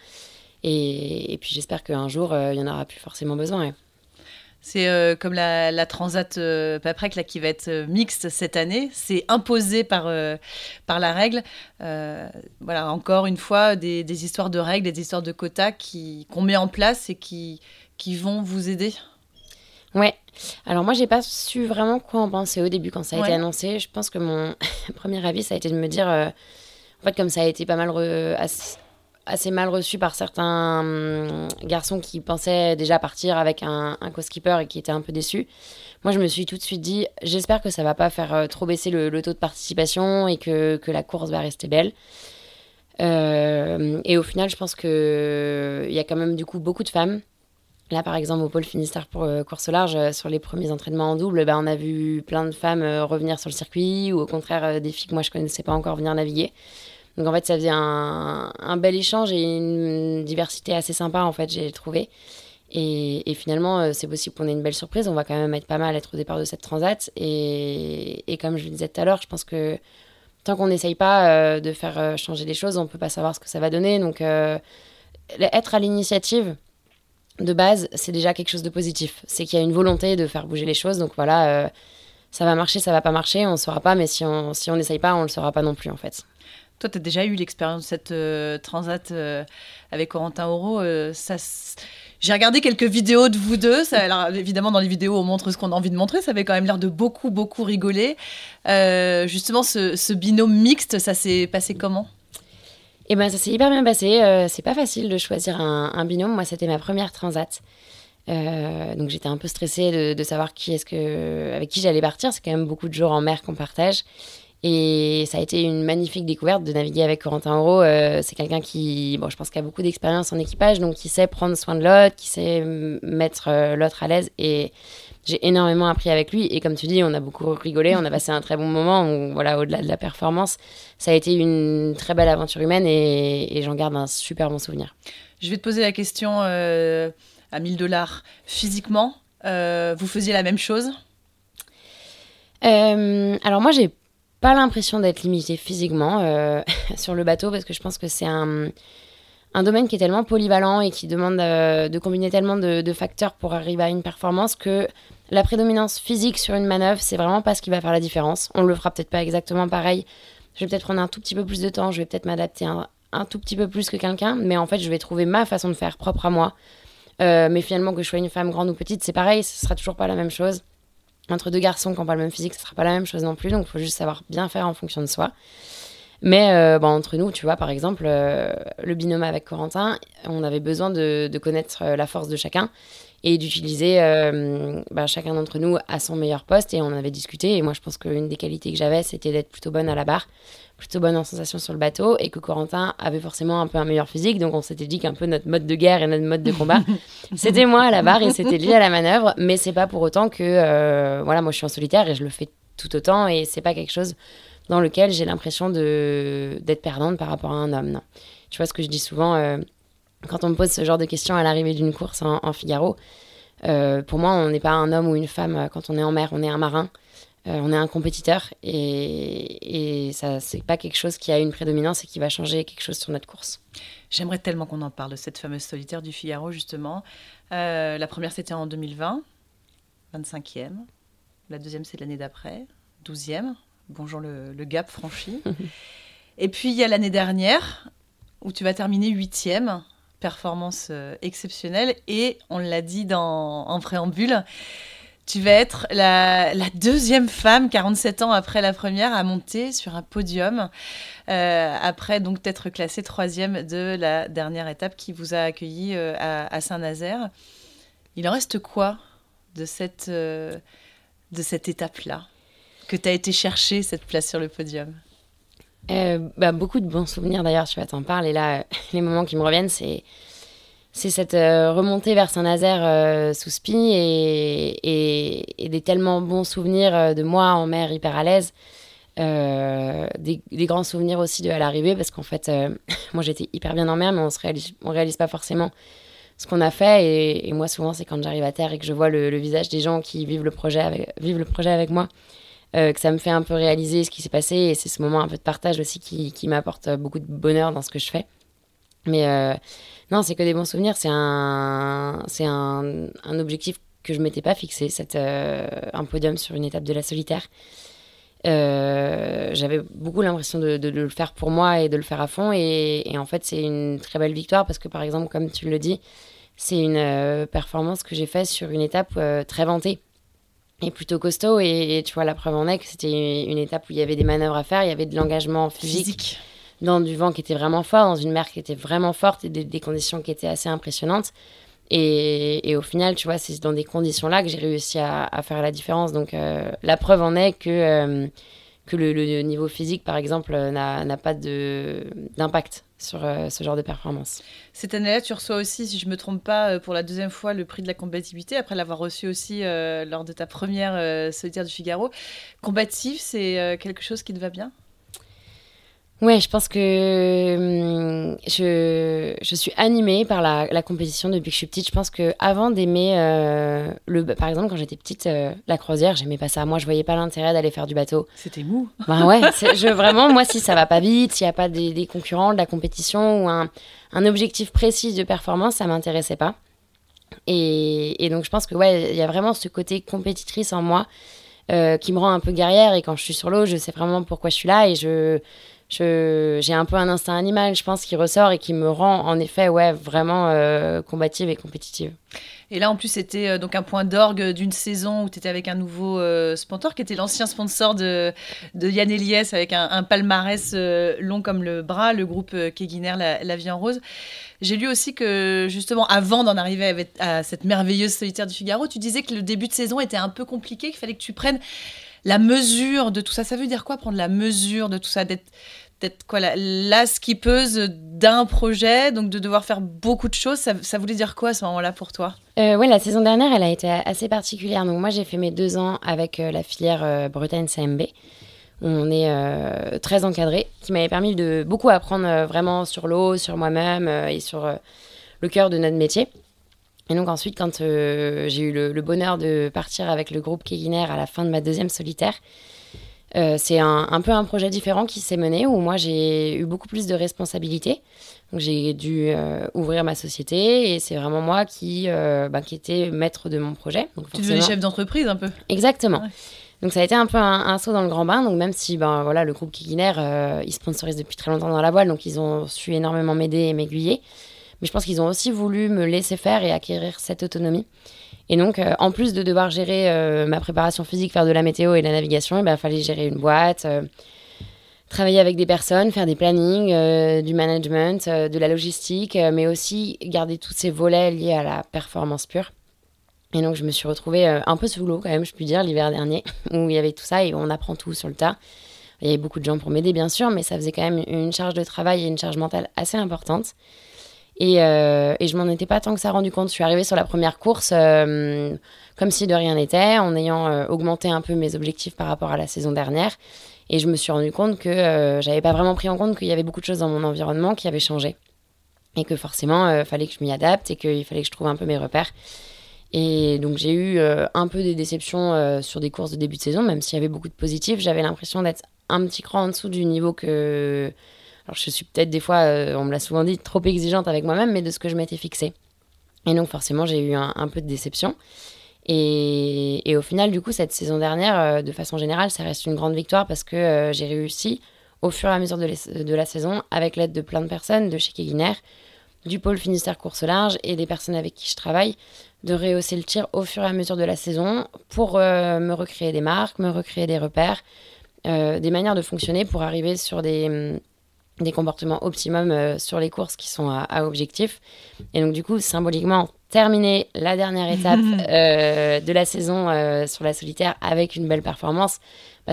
Et puis j'espère qu'un jour, il y en aura plus forcément besoin. Ouais. C'est comme la Transat Paprec là, qui va être mixte cette année. C'est imposé par la règle. Voilà, encore une fois, des histoires de règles, des histoires de quotas qu'on met en place et qui vont vous aider. Ouais. Alors moi, j'ai pas su vraiment quoi en penser au début quand ça a été annoncé. Je pense que mon premier avis, ça a été de me dire... En fait, comme ça a été pas mal assez mal reçu par certains garçons qui pensaient déjà partir avec un co-skipper et qui étaient un peu déçus, moi, je me suis tout de suite dit « J'espère que ça va pas faire trop baisser le taux de participation et que la course va rester belle. ». Et au final, je pense qu'il y a quand même du coup beaucoup de femmes. Là, par exemple, au pôle Finistère pour course au large, sur les premiers entraînements en double, on a vu plein de femmes revenir sur le circuit ou au contraire des filles que moi, je ne connaissais pas encore venir naviguer. Donc, en fait, ça faisait un bel échange et une diversité assez sympa, en fait, j'ai trouvé. Et finalement, c'est possible qu'on ait une belle surprise. On va quand même être pas mal au départ de cette transat. Et comme je le disais tout à l'heure, je pense que tant qu'on n'essaye pas de faire changer les choses, on ne peut pas savoir ce que ça va donner. Donc, être à l'initiative... de base, c'est déjà quelque chose de positif. C'est qu'il y a une volonté de faire bouger les choses. Donc voilà, ça va marcher, ça va pas marcher, on ne saura pas. Mais si on n'essaye pas, on ne le saura pas non plus, en fait. Toi, tu as déjà eu l'expérience de cette transat avec Corentin Auro. J'ai regardé quelques vidéos de vous deux. Alors, évidemment, dans les vidéos, on montre ce qu'on a envie de montrer. Ça avait quand même l'air de beaucoup, beaucoup rigoler. Justement, ce binôme mixte, ça s'est passé comment ? Et ben ça s'est hyper bien passé. C'est pas facile de choisir un binôme. Moi, c'était ma première transat. Donc, j'étais un peu stressée de savoir avec qui j'allais partir. C'est quand même beaucoup de jours en mer qu'on partage. Et ça a été une magnifique découverte de naviguer avec Corentin Auro. C'est quelqu'un qui, je pense qu'il a beaucoup d'expérience en équipage, donc qui sait prendre soin de l'autre, qui sait mettre l'autre à l'aise. Et j'ai énormément appris avec lui. Et comme tu dis, on a beaucoup rigolé, on a passé un très bon moment. Où, voilà, au-delà de la performance, ça a été une très belle aventure humaine et j'en garde un super bon souvenir. Je vais te poser la question à $1000. Physiquement, vous faisiez la même chose ? Alors moi, j'ai pas l'impression d'être limitée physiquement sur le bateau parce que je pense que c'est un domaine qui est tellement polyvalent et qui demande de combiner tellement de facteurs pour arriver à une performance que la prédominance physique sur une manœuvre, c'est vraiment pas ce qui va faire la différence. On le fera peut-être pas exactement pareil. Je vais peut-être prendre un tout petit peu plus de temps, je vais peut-être m'adapter un tout petit peu plus que quelqu'un, mais en fait, je vais trouver ma façon de faire propre à moi. Mais finalement, que je sois une femme grande ou petite, c'est pareil, ce sera toujours pas la même chose. Entre deux garçons qui n'ont pas le même physique, ce sera pas la même chose non plus, donc il faut juste savoir bien faire en fonction de soi. Mais entre nous, tu vois, par exemple, le binôme avec Corentin, on avait besoin de connaître la force de chacun et d'utiliser chacun d'entre nous à son meilleur poste. Et on avait discuté. Et moi, je pense qu'une des qualités que j'avais, c'était d'être plutôt bonne à la barre, plutôt bonne en sensation sur le bateau, et que Corentin avait forcément un peu un meilleur physique. Donc, on s'était dit qu'un peu notre mode de guerre et notre mode de combat, c'était moi à la barre et c'était lui à la manœuvre. Mais c'est pas pour autant que, moi, je suis en solitaire et je le fais tout autant. Et c'est pas quelque chose dans lequel j'ai l'impression d'être perdante par rapport à un homme, non. Tu vois ce que je dis souvent quand on me pose ce genre de questions à l'arrivée d'une course en Figaro. Pour moi, on n'est pas un homme ou une femme quand on est en mer, on est un marin, on est un compétiteur. Et ça, c'est pas quelque chose qui a une prédominance et qui va changer quelque chose sur notre course. J'aimerais tellement qu'on en parle de cette fameuse solitaire du Figaro, justement. La première, c'était en 2020, 25e. La deuxième, c'est l'année d'après, 12e. Bonjour le gap franchi. Et puis, il y a l'année dernière, où tu vas terminer 8e, performance exceptionnelle. Et on l'a dit en préambule, tu vas être la deuxième femme, 47 ans après la première, à monter sur un podium. Après, donc, t'être classée 3e de la dernière étape qui vous a accueilli à Saint-Nazaire. Il en reste quoi de cette étape-là ? Que tu as été chercher, cette place sur le podium? Beaucoup de bons souvenirs, d'ailleurs, tu vas t'en parler. Et là, les moments qui me reviennent, c'est cette remontée vers Saint-Nazaire sous spi et des tellement bons souvenirs de moi en mer hyper à l'aise. Des grands souvenirs aussi de à l'arrivée, parce qu'en fait, moi, j'étais hyper bien en mer, mais on réalise pas forcément ce qu'on a fait. Et moi, souvent, c'est quand j'arrive à terre et que je vois le visage des gens qui vivent le projet avec moi, que ça me fait un peu réaliser ce qui s'est passé, et c'est ce moment un peu de partage aussi qui m'apporte beaucoup de bonheur dans ce que je fais. Mais non, c'est que des bons souvenirs. C'est un objectif que je ne m'étais pas fixé, un podium sur une étape de la solitaire. J'avais beaucoup l'impression de le faire pour moi et de le faire à fond, et en fait c'est une très belle victoire parce que, par exemple, comme tu le dis, c'est une performance que j'ai faite sur une étape très vantée et plutôt costaud, et tu vois, la preuve en est que c'était une étape où il y avait des manœuvres à faire, il y avait de l'engagement physique dans du vent qui était vraiment fort, dans une mer qui était vraiment forte, et des conditions qui étaient assez impressionnantes, et au final, tu vois, c'est dans des conditions-là que j'ai réussi à faire la différence. Donc la preuve en est que le niveau physique, par exemple, n'a pas d'impact sur ce genre de performance. Cette année-là, tu reçois aussi, si je ne me trompe pas, pour la deuxième fois, le prix de la combativité, après l'avoir reçu aussi lors de ta première solitaire du Figaro. Combatif, c'est quelque chose qui te va bien ? Ouais, je pense que je suis animée par la compétition depuis que je suis petite. Je pense qu'avant d'aimer, par exemple, quand j'étais petite, la croisière, j'aimais pas ça. Moi, je voyais pas l'intérêt d'aller faire du bateau. C'était mou. Ben ouais, vraiment, moi, si ça va pas vite, s'il y a pas des concurrents, de la compétition ou un objectif précis de performance, ça m'intéressait pas. Et donc, je pense que ouais, il y a vraiment ce côté compétitrice en moi qui me rend un peu guerrière. Et quand je suis sur l'eau, je sais vraiment pourquoi je suis là, et j'ai un peu un instinct animal, je pense, qui ressort et qui me rend en effet vraiment combative et compétitive. Et là, en plus, c'était donc un point d'orgue d'une saison où tu étais avec un nouveau sponsor qui était l'ancien sponsor de Yann Eliès, avec un palmarès long comme le bras, le groupe Quéguiner, la vie en rose. J'ai lu aussi que, justement, avant d'en arriver à cette merveilleuse solitaire du Figaro, tu disais que le début de saison était un peu compliqué, qu'il fallait que tu prennes la mesure de tout ça. Ça veut dire quoi, prendre la mesure de tout ça, d'être quoi, la skippeuse d'un projet, donc de devoir faire beaucoup de choses. Ça voulait dire quoi à ce moment-là pour toi ? Oui, la saison dernière, elle a été assez particulière. Donc moi, j'ai fait mes 2 ans avec la filière Bretagne-CMB. On est très encadré, qui m'avait permis de beaucoup apprendre vraiment sur l'eau, sur moi-même et sur le cœur de notre métier. Et donc ensuite, quand j'ai eu le bonheur de partir avec le groupe Quéguiner à la fin de ma 2e solitaire, c'est un peu un projet différent qui s'est mené, où moi j'ai eu beaucoup plus de responsabilités. Donc j'ai dû ouvrir ma société, et c'est vraiment moi qui était maître de mon projet. Donc, tu devenais chef d'entreprise un peu. Exactement. Ouais. Donc ça a été un peu un saut dans le grand bain. Donc même si le groupe Quéguiner, ils sponsorisent depuis très longtemps dans la voile, donc ils ont su énormément m'aider et m'aiguiller. Mais je pense qu'ils ont aussi voulu me laisser faire et acquérir cette autonomie. Et donc, en plus de devoir gérer ma préparation physique, faire de la météo et de la navigation, il fallait gérer une boîte, travailler avec des personnes, faire des plannings, du management, de la logistique, mais aussi garder tous ces volets liés à la performance pure. Et donc, je me suis retrouvée un peu sous l'eau quand même, je puis dire, l'hiver dernier, où il y avait tout ça et on apprend tout sur le tas. Il y avait beaucoup de gens pour m'aider, bien sûr, mais ça faisait quand même une charge de travail et une charge mentale assez importante. Et je m'en étais pas tant que ça rendu compte. Je suis arrivée sur la première course comme si de rien n'était, en ayant augmenté un peu mes objectifs par rapport à la saison dernière. Et je me suis rendu compte que j'avais pas vraiment pris en compte qu'il y avait beaucoup de choses dans mon environnement qui avaient changé. Et que forcément, fallait que je m'y adapte et qu'il fallait que je trouve un peu mes repères. Et donc j'ai eu un peu des déceptions sur des courses de début de saison, même s'il y avait beaucoup de positifs. J'avais l'impression d'être un petit cran en dessous du niveau que... Alors, je suis peut-être des fois, on me l'a souvent dit, trop exigeante avec moi-même, mais de ce que je m'étais fixée. Et donc, forcément, j'ai eu un peu de déception. Et au final, du coup, cette saison dernière, de façon générale, ça reste une grande victoire parce que j'ai réussi, au fur et à mesure de la saison, avec l'aide de plein de personnes, de chez Quéguiner, du pôle Finistère Course Large et des personnes avec qui je travaille, de rehausser le tir au fur et à mesure de la saison pour me recréer des marques, me recréer des repères, des manières de fonctionner pour arriver sur des comportements optimum sur les courses qui sont à objectif. Et donc, du coup, symboliquement, terminer la dernière étape de la saison sur la solitaire avec une belle performance,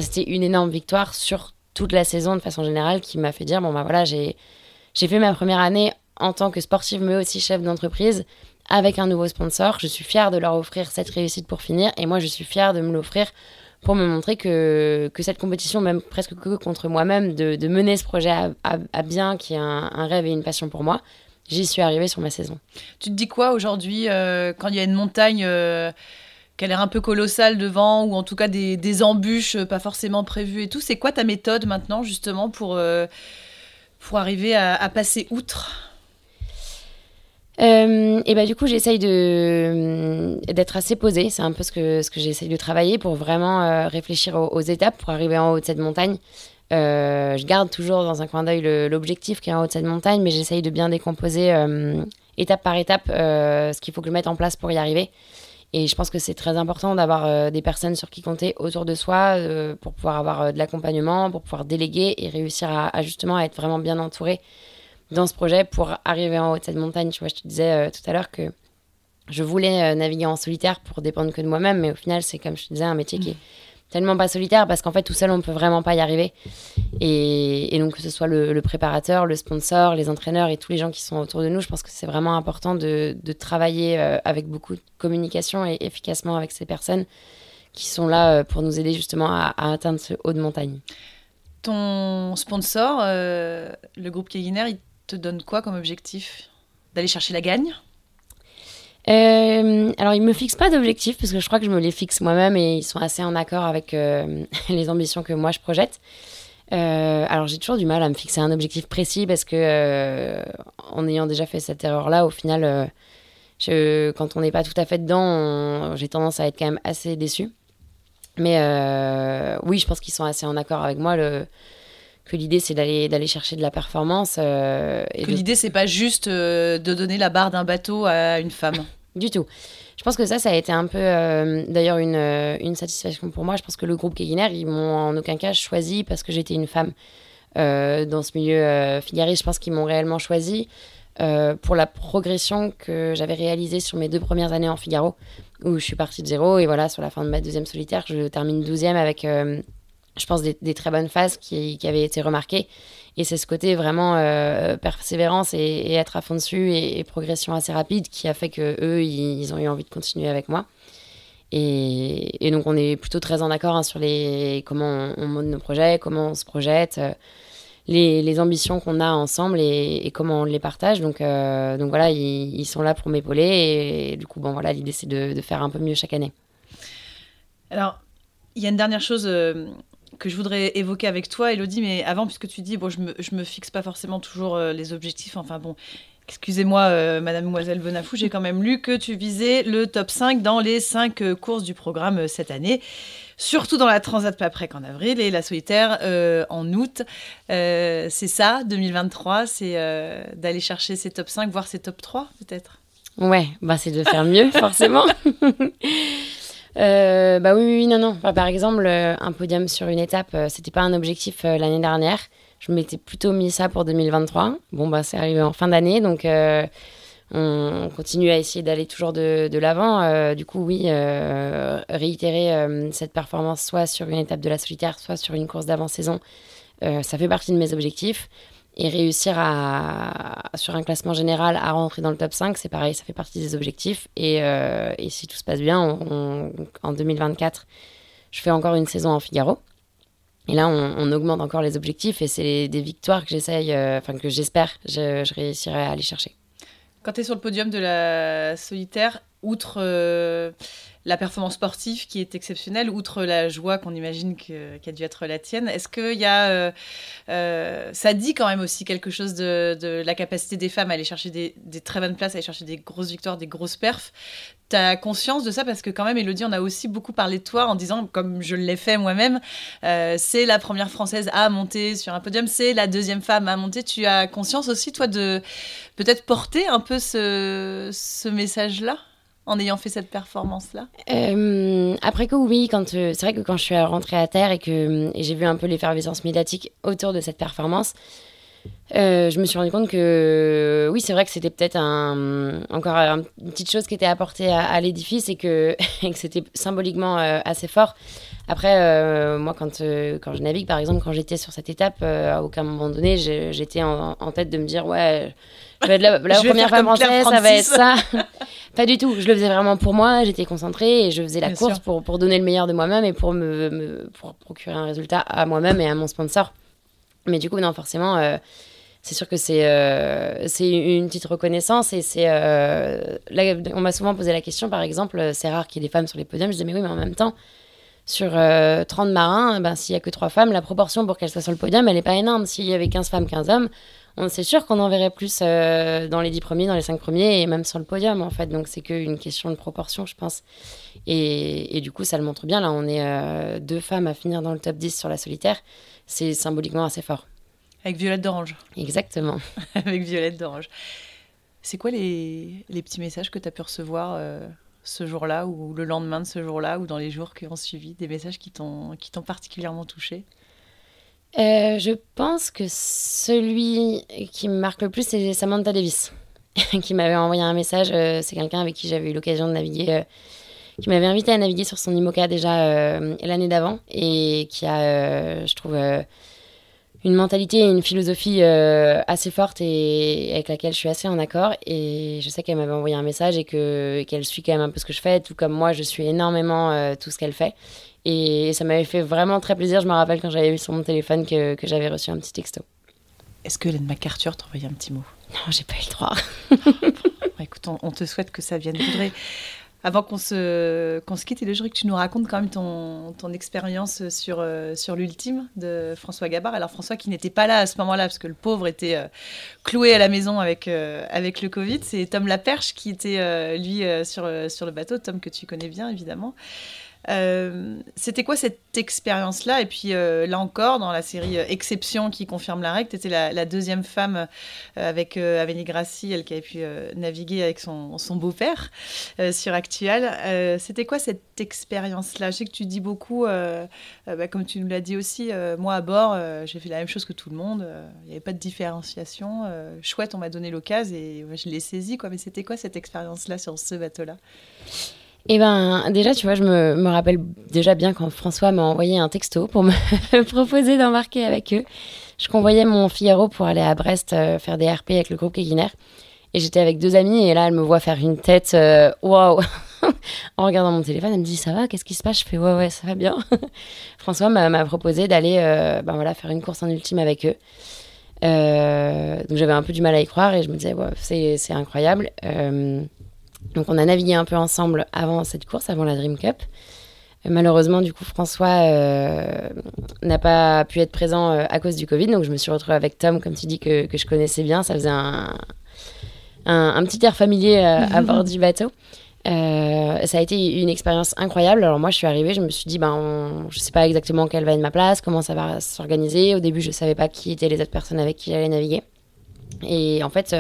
c'était une énorme victoire sur toute la saison de façon générale qui m'a fait dire, j'ai fait ma première année en tant que sportive, mais aussi chef d'entreprise avec un nouveau sponsor. Je suis fière de leur offrir cette réussite pour finir. Et moi, je suis fière de me l'offrir pour me montrer que cette compétition, même presque que contre moi-même, de mener ce projet à bien, qui est un rêve et une passion pour moi, j'y suis arrivée sur ma saison. Tu te dis quoi aujourd'hui quand il y a une montagne qui a l'air un peu colossale devant, ou en tout cas des embûches pas forcément prévues et tout? C'est quoi ta méthode maintenant justement pour arriver à passer outre ? Du coup, j'essaye d'être assez posée. C'est un peu ce que j'essaye de travailler pour vraiment réfléchir aux étapes pour arriver en haut de cette montagne. Je garde toujours dans un coin d'œil l'objectif qui est en haut de cette montagne, mais j'essaye de bien décomposer étape par étape ce qu'il faut que je mette en place pour y arriver. Et je pense que c'est très important d'avoir des personnes sur qui compter autour de soi pour pouvoir avoir de l'accompagnement, pour pouvoir déléguer et réussir à justement être vraiment bien entourée dans ce projet pour arriver en haut de cette montagne. Tu vois, je te disais tout à l'heure que je voulais naviguer en solitaire pour dépendre que de moi-même, mais au final, c'est, comme je te disais, un métier qui est tellement pas solitaire parce qu'en fait, tout seul, on peut vraiment pas y arriver. Et donc, que ce soit le préparateur, le sponsor, les entraîneurs et tous les gens qui sont autour de nous, je pense que c'est vraiment important de travailler avec beaucoup de communication et efficacement avec ces personnes qui sont là pour nous aider justement à atteindre ce haut de montagne. Ton sponsor, le groupe Quéguiner, il te donne quoi comme objectif ? D'aller chercher la gagne ? Alors, ils ne me fixent pas d'objectifs parce que je crois que je me les fixe moi-même et ils sont assez en accord avec les ambitions que moi je projette. Alors, j'ai toujours du mal à me fixer un objectif précis parce que, en ayant déjà fait cette erreur-là, au final, quand on n'est pas tout à fait dedans, j'ai tendance à être quand même assez déçue. Mais oui, je pense qu'ils sont assez en accord avec moi. Que l'idée, c'est d'aller chercher de la performance. L'idée, c'est pas juste de donner la barre d'un bateau à une femme. Du tout. Je pense que ça a été un peu, d'ailleurs, une satisfaction pour moi. Je pense que le groupe Quéguiner, ils m'ont en aucun cas choisi parce que j'étais une femme. Dans ce milieu figariste, je pense qu'ils m'ont réellement choisi pour la progression que j'avais réalisée sur mes 2 premières années en Figaro, où je suis partie de zéro. Et voilà, sur la fin de ma 2e solitaire, je termine 12e avec, je pense, des très bonnes phases qui avaient été remarquées. Et c'est ce côté vraiment persévérance et être à fond dessus et progression assez rapide qui a fait qu'eux, ils ont eu envie de continuer avec moi. Et donc, on est plutôt très en accord sur comment on mode nos projets, comment on se projette, les ambitions qu'on a ensemble et comment on les partage. Donc voilà, ils sont là pour m'épauler. Et du coup, bon, voilà, l'idée, c'est de faire un peu mieux chaque année. Alors, il y a une dernière chose que je voudrais évoquer avec toi, Elodie, mais avant, puisque tu dis, bon, je me fixe pas forcément toujours les objectifs, enfin bon, excusez-moi, mademoiselle Bonafous, j'ai quand même lu que tu visais le top 5 dans les 5 courses du programme cette année, surtout dans la Transat Paprec en avril et la Solitaire en août. C'est ça, 2023, c'est d'aller chercher ces top 5, voire ces top 3, peut-être. Ouais, bah c'est de faire mieux, forcément. Bah oui, non, non. Enfin, par exemple, un podium sur une étape, c'était pas un objectif l'année dernière. Je m'étais plutôt mis ça pour 2023. Bon, bah c'est arrivé en fin d'année, donc on continue à essayer d'aller toujours de l'avant. Du coup, oui, réitérer cette performance soit sur une étape de la solitaire, soit sur une course d'avant-saison, ça fait partie de mes objectifs. Et réussir sur un classement général à rentrer dans le top 5, c'est pareil, ça fait partie des objectifs. Et si tout se passe bien, en 2024, je fais encore une saison en Figaro. Et là, on augmente encore les objectifs et c'est des victoires que que j'espère, je réussirai à aller chercher. Quand tu es sur le podium de la solitaire, outre la performance sportive qui est exceptionnelle, outre la joie qu'on imagine qui a dû être la tienne, est-ce que ça dit quand même aussi quelque chose de la capacité des femmes à aller chercher des très bonnes places, à aller chercher des grosses victoires, des grosses perfs? Tu as conscience de ça? Parce que quand même, Elodie, on a aussi beaucoup parlé de toi en disant, comme je l'ai fait moi-même, c'est la première Française à monter sur un podium, c'est la 2e femme à monter. Tu as conscience aussi, toi, de peut-être porter un peu ce message-là en ayant fait cette performance-là? Après coup, oui. C'est vrai que quand je suis rentrée à terre et j'ai vu un peu l'effervescence médiatique autour de cette performance, je me suis rendu compte que, oui, c'est vrai que c'était peut-être une petite chose qui était apportée à l'édifice et que c'était symboliquement assez fort. Après, moi, quand je navigue, par exemple, quand j'étais sur cette étape, à aucun moment donné, j'étais en tête de me dire « Ouais, je vais être la première femme française, ça va être ça. » Pas du tout. Je le faisais vraiment pour moi. J'étais concentrée et je faisais la course pour donner le meilleur de moi-même et pour procurer un résultat à moi-même et à mon sponsor. Mais du coup, non, forcément, c'est sûr que c'est une petite reconnaissance. Et là, on m'a souvent posé la question, par exemple, c'est rare qu'il y ait des femmes sur les podiums. Je dis, mais oui, mais en même temps, sur 30 marins, s'il n'y a que 3 femmes, la proportion pour qu'elles soient sur le podium, elle n'est pas énorme. S'il y avait 15 femmes, 15 hommes, c'est sûr qu'on en verrait plus dans les 10 premiers, dans les 5 premiers et même sur le podium, en fait. Donc, c'est qu'une question de proportion, je pense. Et du coup, ça le montre bien. Là, on est 2 femmes à finir dans le top 10 sur la solitaire. C'est symboliquement assez fort. Avec Violette d'Orange. Exactement. Avec Violette d'Orange. C'est quoi les petits messages que tu as pu recevoir ce jour-là ou le lendemain de ce jour-là ou dans les jours qui ont suivi? Des messages qui t'ont particulièrement touché? Je pense que celui qui me marque le plus, c'est Samantha Davis, qui m'avait envoyé un message. C'est quelqu'un avec qui j'avais eu l'occasion de naviguer... qui m'avait invité à naviguer sur son IMOCA déjà l'année d'avant et qui a, je trouve, une mentalité et une philosophie assez forte et avec laquelle je suis assez en accord. Et je sais qu'elle m'avait envoyé un message et qu'elle suit quand même un peu ce que je fais, tout comme moi, je suis énormément tout ce qu'elle fait. Et ça m'avait fait vraiment très plaisir. Je me rappelle quand j'avais vu sur mon téléphone que j'avais reçu un petit texto. Est-ce que Ellen MacArthur t'a envoyé un petit mot? Non, j'ai pas eu le droit. Écoute, on te souhaite que ça vienne voudrait. Avant qu'on se quitte, je voudrais que tu nous racontes quand même ton expérience sur l'ultime de François Gabart. Alors François qui n'était pas là à ce moment-là, parce que le pauvre était cloué à la maison avec le Covid. C'est Tom Laperche qui était, lui, sur le bateau. Tom que tu connais bien, évidemment. C'était quoi cette expérience-là ? Et puis là encore, dans la série Exception qui confirme la règle, tu étais la deuxième femme avec Amélie Grassi, elle qui avait pu naviguer avec son beau-père sur Actual. C'était quoi cette expérience-là ? Je sais que tu dis beaucoup, comme tu nous l'as dit aussi, moi à bord, j'ai fait la même chose que tout le monde, il n'y avait pas de différenciation. Chouette, on m'a donné l'occasion et je l'ai saisie, quoi. Mais c'était quoi cette expérience-là sur ce bateau-là ? Eh ben, déjà, tu vois, je me rappelle déjà bien quand François m'a envoyé un texto pour me proposer d'embarquer avec eux. Je convoyais mon Figaro pour aller à Brest faire des RP avec le groupe Quéguiner. Et j'étais avec deux amis et là, elle me voit faire une tête « Waouh !» En regardant mon téléphone, elle me dit « Ça va, qu'est-ce qui se passe ?» Je fais « Ouais, ça va bien. » François m'a proposé d'aller faire une course en ultime avec eux. Donc, j'avais un peu du mal à y croire et je me disais ouais, « c'est incroyable. » Donc, on a navigué un peu ensemble avant cette course, avant la Dream Cup. Malheureusement, du coup, François n'a pas pu être présent à cause du Covid. Donc, je me suis retrouvée avec Tom, comme tu dis, que je connaissais bien. Ça faisait un petit air familier à bord du bateau. Ça a été une expérience incroyable. Alors, moi, je suis arrivée, je me suis dit, je ne sais pas exactement quelle va être ma place, comment ça va s'organiser. Au début, je ne savais pas qui étaient les autres personnes avec qui j'allais naviguer. Et en fait...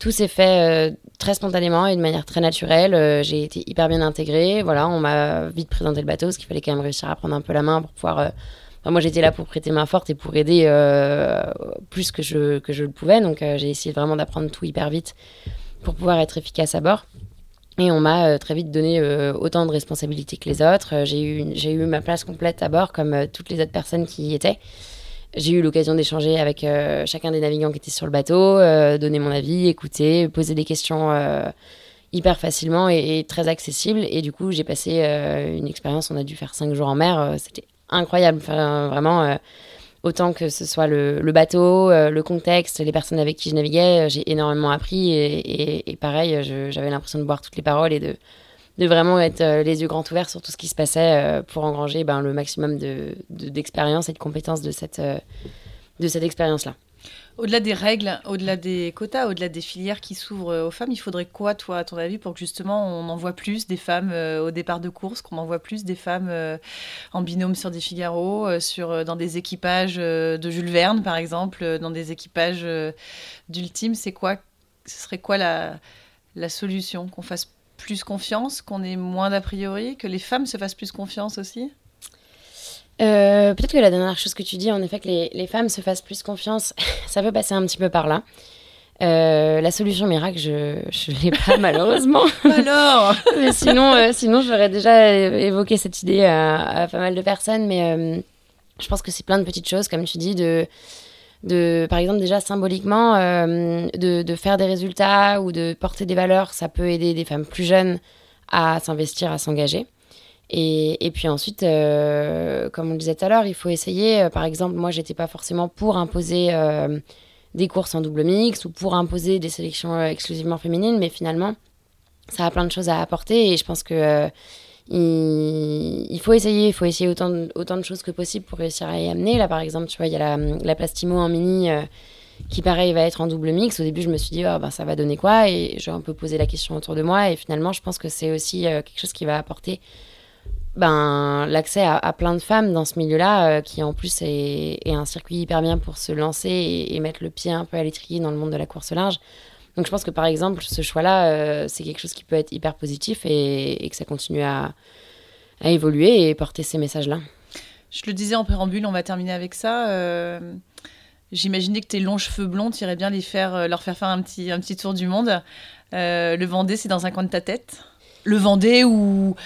tout s'est fait très spontanément et de manière très naturelle. J'ai été hyper bien intégrée. Voilà, on m'a vite présenté le bateau, parce qu'il fallait quand même réussir à prendre un peu la main pour pouvoir... moi, j'étais là pour prêter main forte et pour aider plus que je le pouvais. Donc, j'ai essayé vraiment d'apprendre tout hyper vite pour pouvoir être efficace à bord. Et on m'a très vite donné autant de responsabilités que les autres. J'ai eu ma place complète à bord, comme toutes les autres personnes qui y étaient. J'ai eu l'occasion d'échanger avec chacun des navigants qui étaient sur le bateau, donner mon avis, écouter, poser des questions hyper facilement et très accessibles. Et du coup, j'ai passé une expérience, on a dû faire 5 jours en mer. C'était incroyable, enfin, vraiment. Autant que ce soit le bateau, le contexte, les personnes avec qui je naviguais, j'ai énormément appris. Et pareil, j'avais l'impression de boire toutes les paroles et de vraiment être les yeux grands ouverts sur tout ce qui se passait pour engranger le maximum d'expérience et de compétences de cette expérience-là. Au-delà des règles, au-delà des quotas, au-delà des filières qui s'ouvrent aux femmes, il faudrait quoi, toi, à ton avis, pour que justement on envoie plus des femmes au départ de course, qu'on envoie plus des femmes en binôme sur des Figaro, dans des équipages de Jules Verne, par exemple, dans des équipages d'Ultime, ce serait quoi la solution, qu'on fasse plus confiance, qu'on ait moins d'a priori, que les femmes se fassent plus confiance aussi ? Peut-être que la dernière chose que tu dis, en effet, que les femmes se fassent plus confiance, ça peut passer un petit peu par là. La solution miracle, je ne l'ai pas malheureusement. Alors mais sinon, j'aurais déjà évoqué cette idée à pas mal de personnes, mais je pense que c'est plein de petites choses, comme tu dis, par exemple, déjà symboliquement, de faire des résultats ou de porter des valeurs, ça peut aider des femmes plus jeunes à s'investir, à s'engager. Et puis ensuite, comme on le disait tout à l'heure, il faut essayer. Par exemple, moi, je n'étais pas forcément pour imposer des courses en double mix ou pour imposer des sélections exclusivement féminines, mais finalement, ça a plein de choses à apporter et je pense que... il faut essayer, autant de choses que possible pour réussir à y amener. Là, par exemple, tu vois, il y a la plastimo en mini qui, pareil, va être en double mix. Au début, je me suis dit, ça va donner quoi ? Et j'ai un peu posé la question autour de moi. Et finalement, je pense que c'est aussi quelque chose qui va apporter l'accès à plein de femmes dans ce milieu-là, qui en plus est un circuit hyper bien pour se lancer et mettre le pied un peu à l'étrier dans le monde de la course large. Donc, je pense que, par exemple, ce choix-là, c'est quelque chose qui peut être hyper positif et que ça continue à évoluer et porter ces messages-là. Je le disais en préambule, on va terminer avec ça. J'imaginais que tes longs cheveux blonds, tu irais bien leur faire faire un petit tour du monde. Le Vendée, c'est dans un coin de ta tête ? Le Vendée ou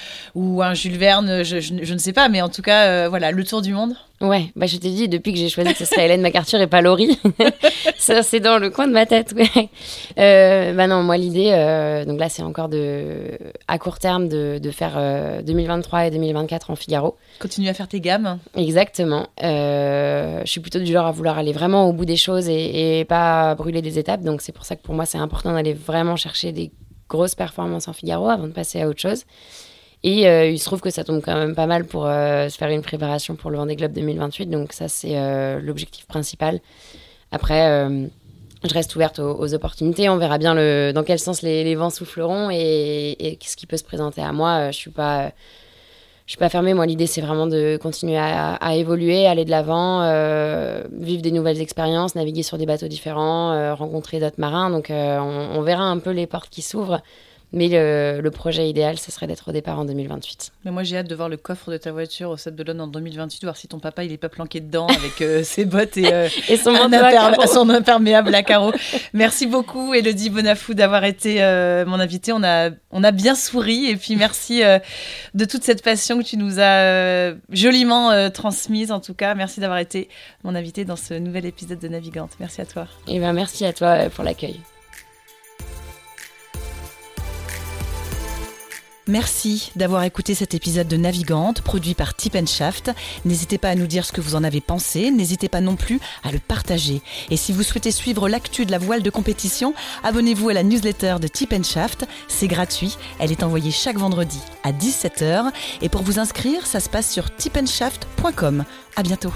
un Jules Verne, je ne sais pas, mais en tout cas, le tour du monde. Ouais, je t'ai dit, depuis que j'ai choisi que ce serait Hélène MacArthur et pas Lorie, ça c'est dans le coin de ma tête. Ouais. Non, moi l'idée, donc là c'est encore à court terme de faire 2023 et 2024 en Figaro. Continue à faire tes gammes. Exactement. Je suis plutôt du genre à vouloir aller vraiment au bout des choses et pas brûler des étapes, donc c'est pour ça que pour moi c'est important d'aller vraiment chercher des grosse performance en Figaro avant de passer à autre chose. Et il se trouve que ça tombe quand même pas mal pour se faire une préparation pour le Vendée Globe 2028. Donc ça, c'est l'objectif principal. Après, je reste ouverte aux opportunités. On verra bien dans quel sens les vents souffleront et ce qui peut se présenter à moi. Je ne suis pas... je suis pas fermée, moi l'idée c'est vraiment de continuer à évoluer, aller de l'avant, vivre des nouvelles expériences, naviguer sur des bateaux différents, rencontrer d'autres marins, donc on verra un peu les portes qui s'ouvrent. Mais le projet idéal, ce serait d'être au départ en 2028. Mais moi, j'ai hâte de voir le coffre de ta voiture au Sable d'Olonne en 2028, voir si ton papa, il n'est pas planqué dedans avec ses bottes et, et son imperméable à carreaux. Merci beaucoup, Elodie Bonafous, d'avoir été mon invitée. On a bien souri et puis merci de toute cette passion que tu nous as joliment transmise, en tout cas. Merci d'avoir été mon invitée dans ce nouvel épisode de Navigante. Merci à toi. Et ben, merci à toi pour l'accueil. Merci d'avoir écouté cet épisode de Navigante, produit par Tip & Shaft. N'hésitez pas à nous dire ce que vous en avez pensé, n'hésitez pas non plus à le partager. Et si vous souhaitez suivre l'actu de la voile de compétition, abonnez-vous à la newsletter de Tip & Shaft, c'est gratuit, elle est envoyée chaque vendredi à 17h. Et pour vous inscrire, ça se passe sur tipshaft.com. À bientôt.